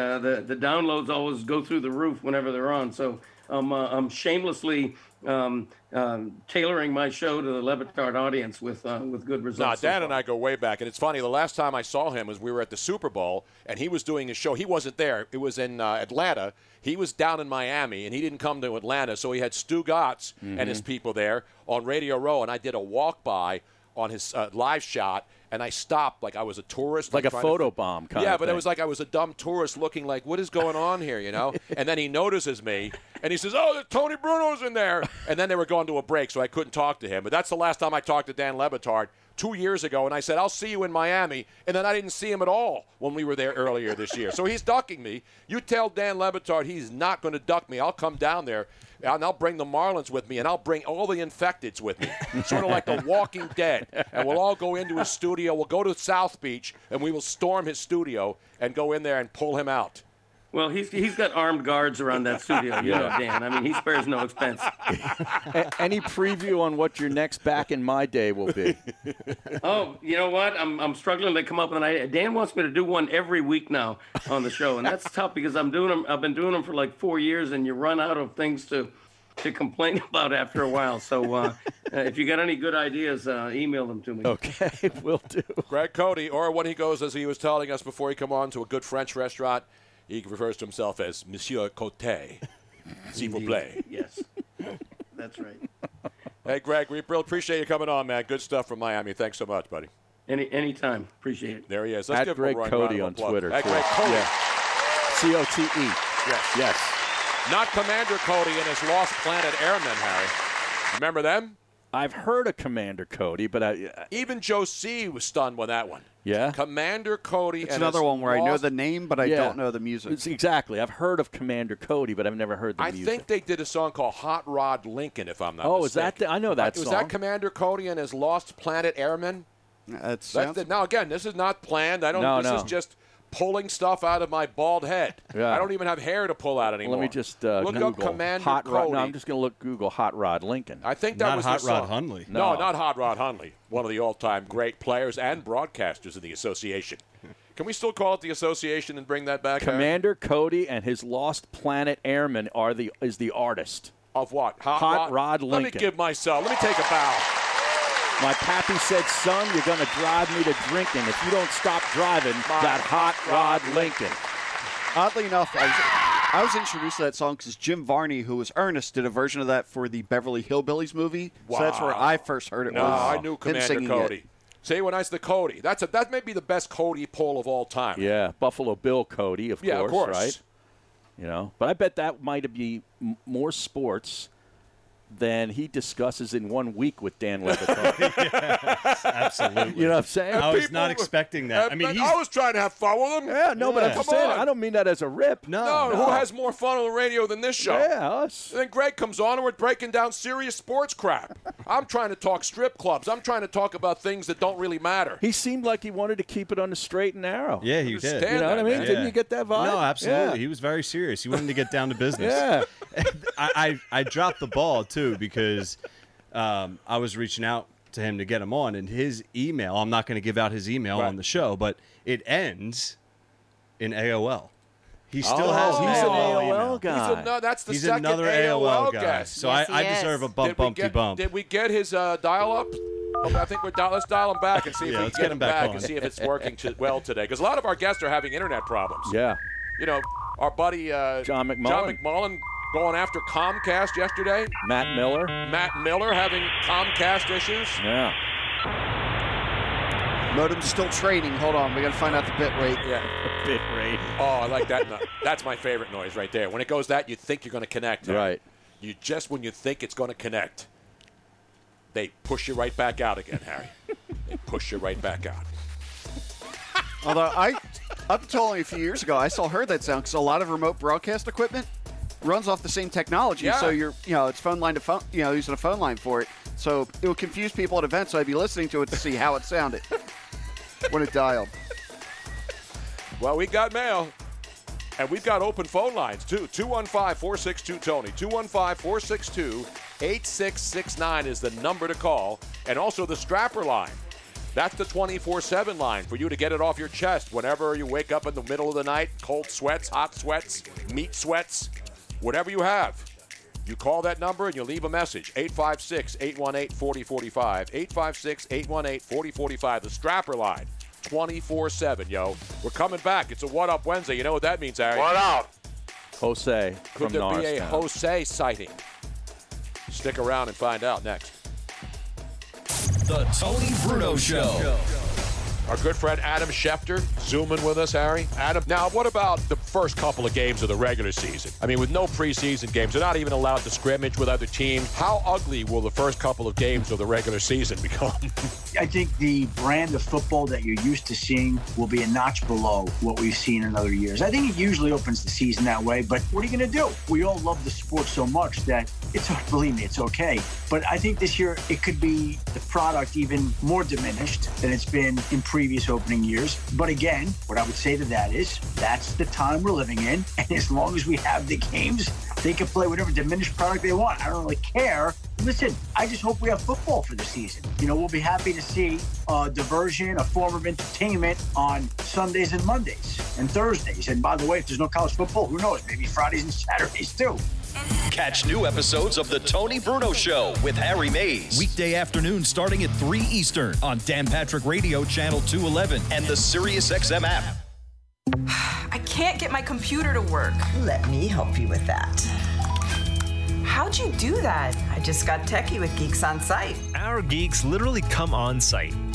downloads always go through the roof whenever they're on. So I'm shamelessly tailoring my show to the Le Batard audience with good results. Dan and I go way back, and it's funny. The last time I saw him was we were at the Super Bowl, and he was doing his show. He wasn't there. It was in Atlanta. He was down in Miami, and he didn't come to Atlanta, so he had Stu Gotts and his people there on Radio Row, and I did a walk-by on his live shot, and I stopped like I was a tourist. Like a photobomb kind of thing. Yeah, but it was like I was a dumb tourist looking like, what is going on here, you know? And then he notices me, and he says, oh, Tony Bruno's in there. And then they were going to a break, so I couldn't talk to him. But that's the last time I talked to Dan Le Batard 2 years ago, and I said, I'll see you in Miami. And then I didn't see him at all when we were there earlier this year. So he's ducking me. You tell Dan Le Batard he's not going to duck me. I'll come down there, and I'll bring the Marlins with me, and I'll bring all the infecteds with me, sort of like the Walking Dead. And we'll all go into his studio. We'll go to South Beach, and we will storm his studio and go in there and pull him out. Well, he's got armed guards around that studio, you know, Dan. I mean, he spares no expense. Any preview on what your next Back in My Day will be? Oh, you know what? I'm struggling to come up with an idea. Dan wants me to do one every week now on the show, and that's tough because I've been doing them for like 4 years, and you run out of things to complain about after a while. So If you got any good ideas, email them to me. Okay, will do. Greg Cote, or when he goes, as he was telling us before he come on, to a good French restaurant, he refers to himself as Monsieur Cote. S'il vous plaît. Yes. That's right. Hey, Greg, we really appreciate you coming on, man. Good stuff from Miami. Thanks so much, buddy. Anytime. Appreciate it. There he is. Let's give Greg Cote on Twitter. At Greg Cote. Yeah. C-O-T-E. Yes. Yes. Not Commander Cote and his Lost Planet Airmen, Harry. Remember them? I've heard of Commander Cote, but even Joe C. was stunned with that one. Yeah? Commander Cote. It's another one where I know the name, but I don't know the music. It's exactly. I've heard of Commander Cote, but I've never heard the music. I think they did a song called Hot Rod Lincoln, if I'm not mistaken. Oh, is that? I know that song. Was that Commander Cote and his Lost Planet Airmen? That's now, again, this is not planned. This is just pulling stuff out of my bald head. Yeah. I don't even have hair to pull out anymore. Let me just look Google up Commander Hot Rod. No, I'm just going to Google Hot Rod Lincoln. I think that was Hot Rod Hundley. No, not Hot Rod Hundley. One of the all-time great players and broadcasters in the association. Can we still call it the association and bring that back? Commander Cote and his Lost Planet Airmen is the artist of what? Hot Rod Lincoln. Let me take a bow. My pappy said, son, you're going to drive me to drinking if you don't stop driving that Hot Rod Lincoln. Oddly enough, I was introduced to that song because Jim Varney, who was Ernest, did a version of that for the Beverly Hillbillies movie. Wow. So that's where I first heard it. I knew Commander Cote. See, when I said Cote, that may be the best Cote poll of all time. Yeah, Buffalo Bill Cote, of course, right? You know, but I bet that might be more sports than he discusses in 1 week with Dan Le Batard. Yes, absolutely. You know what I'm saying? I was not expecting that. I mean, I was trying to have fun with him. Yeah, no, but I'm saying, I don't mean that as a rip. No, who has more fun on the radio than this show? Yeah, us. And then Greg comes on and we're breaking down serious sports crap. I'm trying to talk strip clubs. I'm trying to talk about things that don't really matter. He seemed like he wanted to keep it on the straight and narrow. Yeah, he did. You know what I mean? Yeah. Didn't you get that vibe? No, absolutely. Yeah. He was very serious. He wanted to get down to business. Yeah. I dropped the ball, too, because I was reaching out to him to get him on, and his email, I'm not going to give out his email on the show, but it ends in AOL. He still has an AOL email. Guy. He's second another AOL guy. So yes, I deserve a bump. Did we get his dial-up? I think let's dial him back and see if we can get him back and see if it's working well today, because a lot of our guests are having internet problems. Yeah. You know, our buddy John McMullen going after Comcast yesterday. Matt Miller having Comcast issues. Yeah. Modem's still trading. Hold on. We got to find out the bit rate. Yeah. Bit rate. Oh, I like that. That's my favorite noise right there. When it goes that, you think you're going to connect. Right. You just, when you think it's going to connect, they push you right back out again, Harry. They push you right back out. Although up until only a few years ago, I still heard that sound because a lot of remote broadcast equipment runs off the same technology, so it's phone line to phone, using a phone line for it. So it would confuse people at events, so I'd be listening to it to see how it sounded when it dialed. Well, we got mail, and we've got open phone lines, too. 215-462-TONY. 215-462-8669 is the number to call, and also the strapper line. That's the 24/7 line for you to get it off your chest whenever you wake up in the middle of the night, cold sweats, hot sweats, meat sweats, whatever you have. You call that number and you leave a message, 856-818-4045, 856-818-4045, the strapper line, 24/7, yo. We're coming back. It's a What Up Wednesday. You know what that means, Harry. What up? Jose from Norristown. Could there be a Jose sighting? Stick around and find out next. The Tony Bruno Show. Our good friend Adam Schefter zooming with us, Harry. Adam, now what about the first couple of games of the regular season? I mean, with no preseason games, they're not even allowed to scrimmage with other teams. How ugly will the first couple of games of the regular season become? I think the brand of football that you're used to seeing will be a notch below what we've seen in other years. I think it usually opens the season that way, but what are you going to do? We all love the sport so much that believe me, it's okay. But I think this year it could be the product even more diminished than it's been in previous opening years. But again, what I would say to that is that's the time we're living in, and as long as we have the games, they can play whatever diminished product they want. I don't really care. Listen, I just hope we have football for the season. You know, we'll be happy to see a diversion, a form of entertainment on Sundays and Mondays and Thursdays. And by the way, if there's no college football, who knows? Maybe Fridays and Saturdays too. Catch new episodes of The Tony Bruno Show with Harry Mays. Weekday afternoon starting at 3 Eastern on Dan Patrick Radio Channel 211 and the SiriusXM app. I can't get my computer to work. Let me help you with that. How'd you do that? I just got techie with Geeks On Site. Our geeks literally come on site.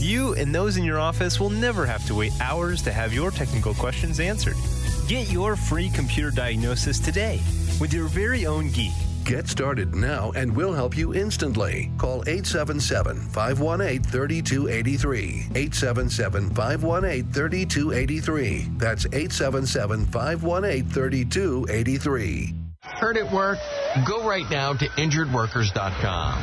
You and those in your office will never have to wait hours to have your technical questions answered. Get your free computer diagnosis today with your very own geek. Get started now and we'll help you instantly. Call 877-518-3283. 877-518-3283. That's 877-518-3283. Hurt at work? Go right now to injuredworkers.com.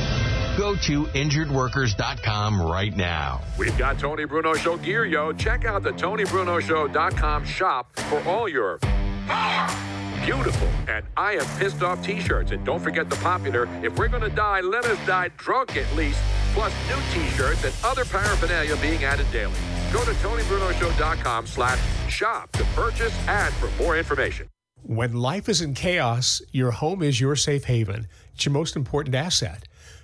Go to injuredworkers.com right now. We've got Tony Bruno Show gear, yo. Check out the TonyBrunoShow.com shop for all your beautiful and I am pissed off t-shirts. And don't forget the popular, if we're going to die, let us die drunk at least, plus new t-shirts and other paraphernalia being added daily. Go to TonyBrunoShow.com/shop to purchase and for more information. When life is in chaos, your home is your safe haven. It's your most important asset.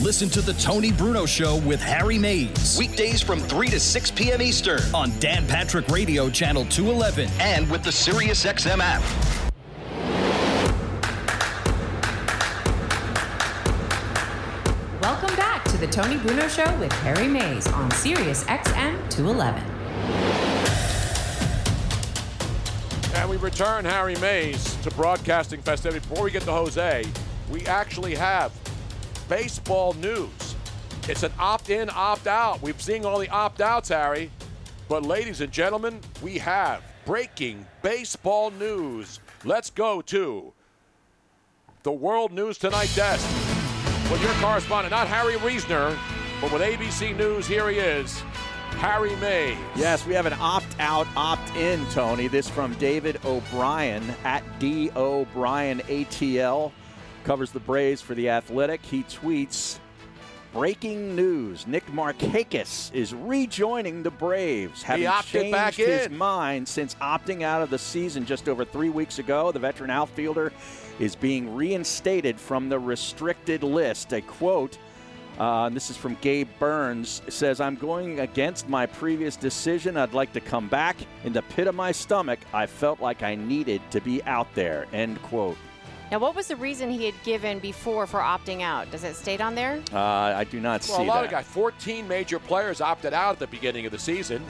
Listen to The Tony Bruno Show with Harry Mays. Weekdays from 3 to 6 p.m. Eastern on Dan Patrick Radio Channel 211 and with the SiriusXM app. Welcome back to The Tony Bruno Show with Harry Mays on SiriusXM 211. And we return Harry Mays to broadcasting festivity. Before we get to Jose, we actually have baseball news. It's an opt-in, opt-out. We've seen all the opt-outs, Harry. But ladies and gentlemen, we have breaking baseball news. Let's go to the World News Tonight desk with your correspondent, not Harry Reisner, but with ABC News, here he is, Harry Mays. Yes, we have an opt-out, opt-in, Tony. This from David O'Brien at D. O'Brien ATL. Covers the Braves for The Athletic. He tweets, breaking news, Nick Markakis is rejoining the Braves. Having opted back in. His mind since opting out of the season just over 3 weeks ago, the veteran outfielder is being reinstated from the restricted list. A quote, and this is from Gabe Burns, says, I'm going against my previous decision. I'd like to come back. In the pit of my stomach, I felt like I needed to be out there, end quote. Now, what was the reason he had given before for opting out? Does it state on there? I do not see that. Well, a lot of guys, 14 major players opted out at the beginning of the season,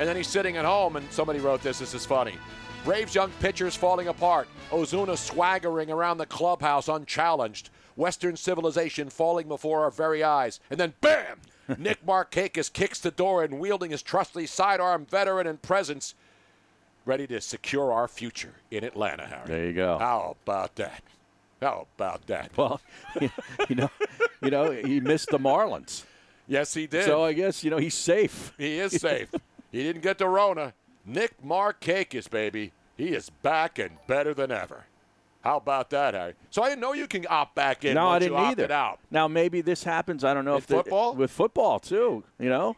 and then he's sitting at home, and somebody wrote this is funny. Braves young pitchers falling apart. Ozuna swaggering around the clubhouse unchallenged. Western civilization falling before our very eyes. And then, bam, Nick Markakis kicks the door and wielding his trusty sidearm veteran in presence, ready to secure our future in Atlanta, Harry. There you go. How about that? How about that? Well, you know, he missed the Marlins. Yes, he did. So I guess, you know, he's safe. He is safe. He didn't get the Rona. Nick Markakis, baby. He is back and better than ever. How about that, Harry? So I know you can opt back in. No, I didn't either. Out. Now maybe this happens. I don't know with football too. You know,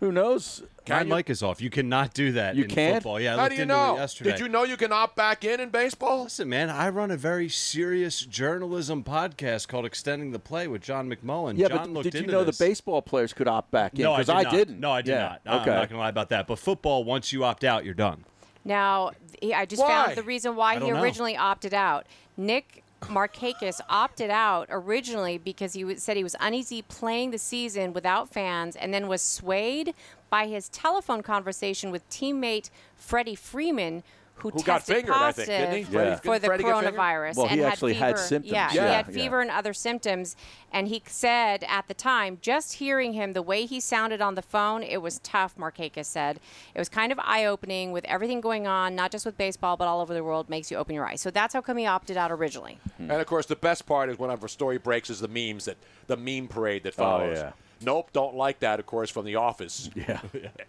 who knows? My mic is off. You cannot do that. You can't. Football. Yeah, I looked into it yesterday. Did you know you can opt back in baseball? Listen, man, I run a very serious journalism podcast called Extending the Play with John McMullen. Yeah, John but did you know the baseball players could opt back in? No, because I didn't. No, I did not. Okay. I'm not going to lie about that. But football, once you opt out, you're done. Now, I just found the reason why he originally opted out. Nick Markakis opted out originally because he said he was uneasy playing the season without fans and then was swayed by his telephone conversation with teammate Freddie Freeman, who got fingered, I think, didn't he? Yeah. For the coronavirus. Well, he actually had symptoms. Yeah, he had fever and other symptoms. And he said at the time, just hearing him, the way he sounded on the phone, it was tough, Markakis said. It was kind of eye-opening with everything going on, not just with baseball, but all over the world, makes you open your eyes. So that's how come he opted out originally. And, of course, the best part is whenever story breaks is the memes, the meme parade that follows. Oh, yeah. Nope, don't like that, of course, from The Office. Yeah.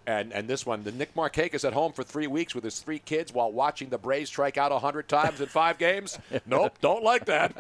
And this one, the Nick Markakis at home for 3 weeks with his three kids while watching the Braves strike out 100 times in 5 games. Nope, don't like that.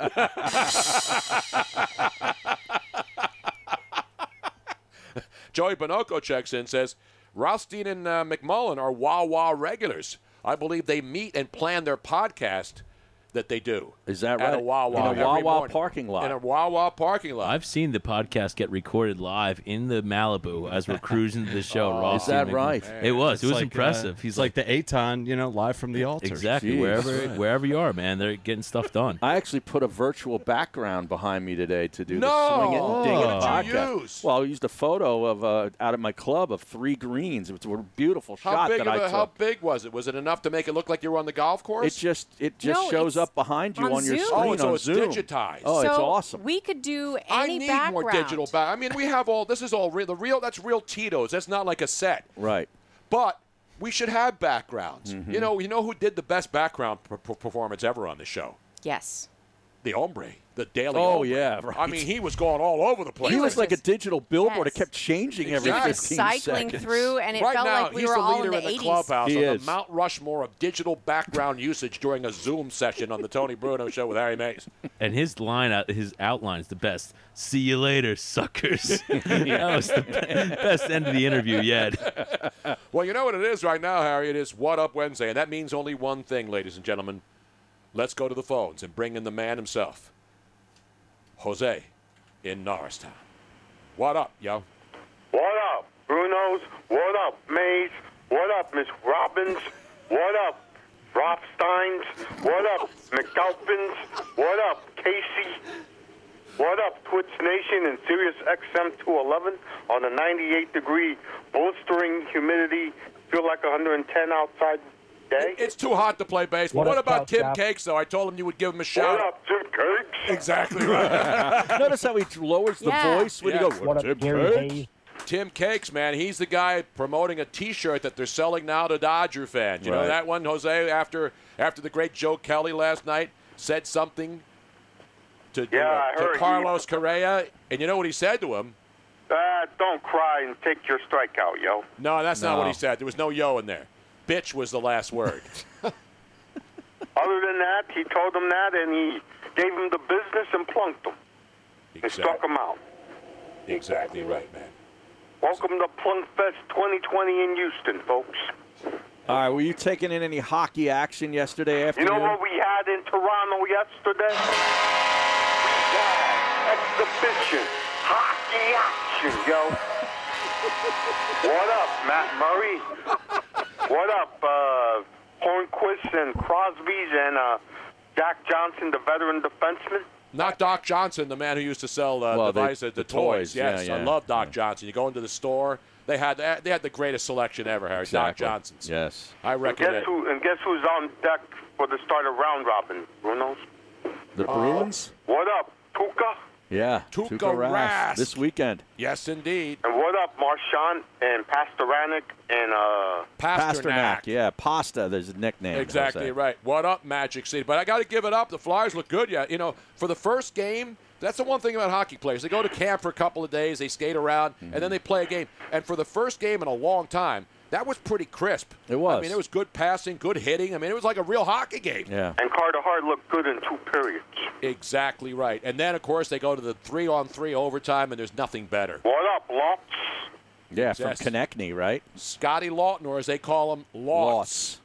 Joey Bonocco checks in, says, Rothstein and McMullen are Wawa regulars. I believe they meet and plan their podcast that they do. Is that right? At a Wawa. In a Wawa parking lot. In a Wawa parking lot. I've seen the podcast get recorded live in the Malibu as we're cruising to the show. Oh, is that right? Man. It was. It was like impressive. He's like the Eitan, you know, live from the altar. Exactly. Wherever you are, man, they're getting stuff done. I actually put a virtual background behind me today to do the Swing It and Ding It podcast. Use? Well, I used a photo of out at my club of 3 greens. It was a beautiful shot that I took. How big was it? Was it enough to make it look like you were on the golf course? It just shows up behind you on your Zoom. Screen so on it's Zoom. Digitized. Oh, it's awesome. We could do any background. I need more digital background. I mean, we have all, this is all real. That's real Tito's. That's not like a set. Right. But we should have backgrounds. Mm-hmm. You know who did the best background performance ever on the show? Yes. The Hombre. The Daily Hombre. Yeah. Right. I mean, he was going all over the place. He was like a digital billboard. It kept changing every 15 seconds. Cycling through, and it felt like we were all in the 80s. Right now, he's the leader in the clubhouse on the Mount Rushmore of digital background usage during a Zoom session on the Tony Bruno Show with Harry Mays. And his outline is the best. See you later, suckers. That was the best end of the interview yet. Well, you know what it is right now, Harry? It is What Up Wednesday, and that means only one thing, ladies and gentlemen. Let's go to the phones and bring in the man himself. Jose in Norristown. What up, yo? What up, Brunos? What up, Mays? What up, Miss Robbins? What up, Rothsteins? What up, McAlpins? What up, Casey? What up, Twitch Nation and Sirius XM 211 on a 98-degree, blistering humidity, feel like 110 outside. It's too hot to play baseball. What about Tim Cakes, though? I told him you would give him a shout. What up, Tim Cakes? Exactly right. Notice how he lowers the voice when you go, what up, Tim Cakes? Tim Cakes, man, he's the guy promoting a T-shirt that they're selling now to Dodger fans. You know that one, Jose, after the great Joe Kelly last night said something to Carlos Correa, and you know what he said to him? Don't cry and take your strikeout, yo. No, that's not what he said. There was no yo in there. Bitch was the last word. Other than that, he told him that, and he gave him the business and plunked him. Exactly. And stuck him out. Exactly right, man. Welcome to Plunk Fest 2020 in Houston, folks. All right, were you taking in any hockey action yesterday afternoon? You know what we had in Toronto yesterday? Exhibition. Hockey action, yo. What up, Matt Murray? What up, Hornquist and Crosby's and Doc Johnson, the veteran defenseman? Not Doc Johnson, the man who used to sell the toys. Yes, I love Doc Johnson. You go into the store, they had the greatest selection ever, Harry. Exactly. Doc Johnson's. Yes, I recommend. And guess who's on deck for the start of round robin? Bruno's. The Bruins. What up, Tuca? Yeah, Tuukka Rask. This weekend. Yes, indeed. And what up, Marchand and Pasternak and Pasternak, yeah. Pasta, there's a nickname. Exactly right. What up, Magic City? But I got to give it up. The Flyers look good, yeah. You know, for the first game, that's the one thing about hockey players. They go to camp for a couple of days, they skate around, and then they play a game. And for the first game in a long time, that was pretty crisp. It was. I mean, it was good passing, good hitting. I mean, it was like a real hockey game. Yeah. And Carter Hart looked good in two periods. Exactly right. And then, of course, they go to the 3-on-3 overtime, and there's nothing better. What up, Lotz? Yeah, from Konechny, right? Scotty Lawton, or as they call him, Lotz.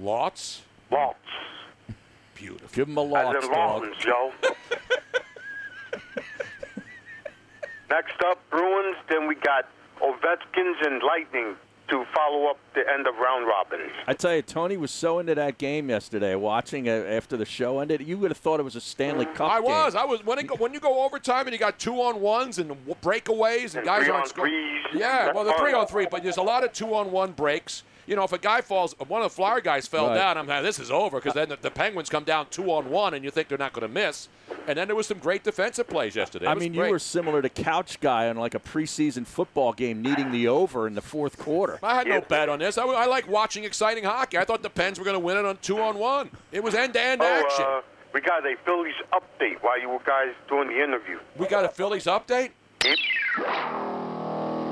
Lotz? Lotz. Beautiful. Give him a Lotz, as in Lawton's, Joe. Next up, Bruins. Then we got Ovechkin's and Lightning to follow up the end of round robin. I tell you, Tony was so into that game yesterday, watching after the show ended. You would have thought it was a Stanley Cup game. I was. When you go overtime and you got 2-on-1s and breakaways and guys aren't scoring. Yeah, well, the 3-on-3, but there's a lot of 2-on-1 breaks. You know, if a guy falls, one of the Flyer guys fell down, I'm like, this is over, because then the Penguins come down 2-on-1, and you think they're not going to miss. And then there was some great defensive plays yesterday. I mean, you were similar to Couch Guy on like a preseason football game needing the over in the fourth quarter. I had no bet on this. I like watching exciting hockey. I thought the Pens were going to win it on 2-on-1. It was end-to-end action. We got a Phillies update while you guys doing the interview. We got a Phillies update? Yep.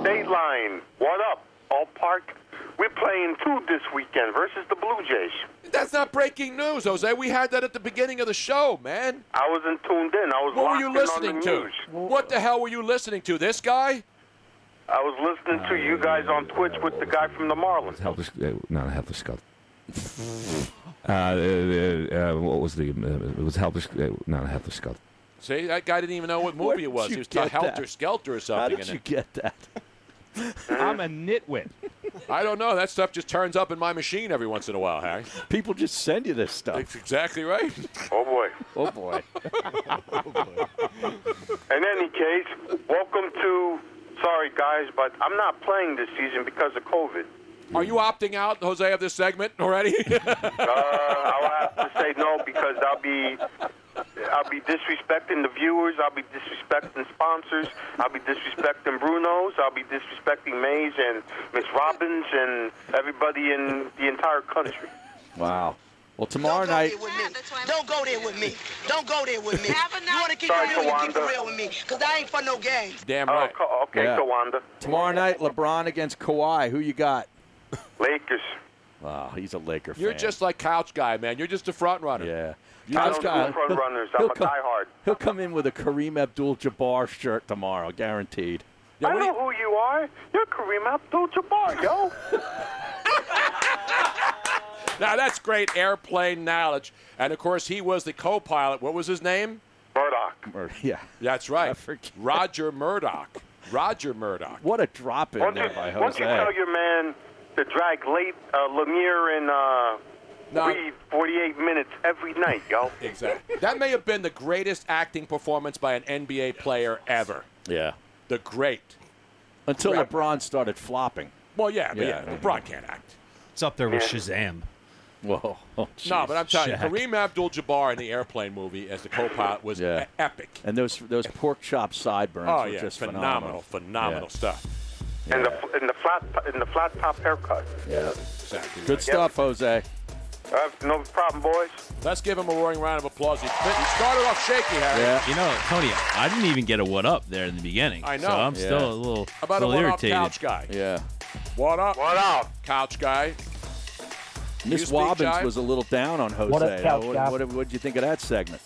Dateline, what up, Allpark? We're playing 2 this weekend versus the Blue Jays. That's not breaking news, Jose. We had that at the beginning of the show, man. I wasn't tuned in. I was locked in on the news. What were you listening to? What the hell were you listening to? This guy? I was listening to you guys on Twitch with the guy from the Marlins. Helpless Scout. What was the... it was Helpless... not Helpless Scout. See, that guy didn't even know what movie it was. He was Helter Skelter or something. How did you get that? I'm a nitwit. I don't know. That stuff just turns up in my machine every once in a while, Harry. People just send you this stuff. That's exactly right. Oh, boy. Oh, boy. Oh, boy. In any case, welcome to... Sorry, guys, but I'm not playing this season because of COVID. Are you opting out, Jose, of this segment already? I will have to say no, because I'll be disrespecting the viewers. I'll be disrespecting sponsors. I'll be disrespecting Bruno's. I'll be disrespecting Mays and Miss Robbins and everybody in the entire country. Wow. Well, tomorrow night. Don't go there with me. Don't go there with me. You want to keep it real, you keep it real with me, because I ain't for no games. Damn right. Okay, yeah. Kawanda. Tomorrow night, LeBron against Kawhi. Who you got? Lakers. Wow, he's a Laker fan. You're just like Couch Guy, man. You're just a front runner. Yeah. I don't do front runners. I'm a diehard. He'll come in with a Kareem Abdul-Jabbar shirt tomorrow, guaranteed. Yeah, I know who you are. You're Kareem Abdul-Jabbar, yo. Now, that's great airplane knowledge. And, of course, he was the co-pilot. What was his name? Murdoch. Yeah. That's right. Roger Murdoch. Roger Murdoch. What a drop in there by Jose. Why don't you tell your man to drag late Lemieux and Reed 48 minutes every night, yo? Exactly. That may have been the greatest acting performance by an NBA player ever. Yeah. The great. Until LeBron started flopping. Well, yeah. LeBron can't act. It's up there with Shazam. Whoa. Oh, no, but I'm telling you, Kareem Abdul-Jabbar in the Airplane movie as the co-pilot was epic. And those pork chop sideburns were just phenomenal stuff. Yeah. And the flat top haircut. Yeah, exactly. Good stuff, Jose. No problem, boys. Let's give him a roaring round of applause. He started off shaky, Harry. Yeah. You know, Tony, I didn't even get a what up there in the beginning. I know. So I'm still a little irritated. About a what up, Couch Guy. Yeah. What up? What up, Couch Guy? Miss Wobbins was a little down on Jose. What up, Couch Guy? What did you think of that segment?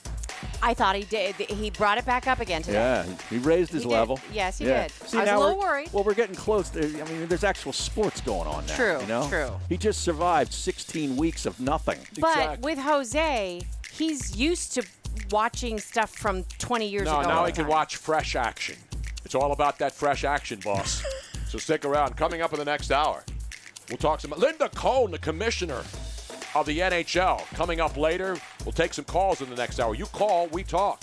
I thought he did. He brought it back up again today. Yeah, he raised his level. Yes, he did. See, I was a little worried. Well, we're getting close. I mean, there's actual sports going on now. True, you know? True. He just survived 16 weeks of nothing. But with Jose, he's used to watching stuff from 20 years ago. No, now he can watch fresh action. It's all about that fresh action, boss. So stick around. Coming up in the next hour, we'll talk some Linda Cohn, the commissioner of the NHL. Coming up later, we'll take some calls in the next hour. You call, we talk.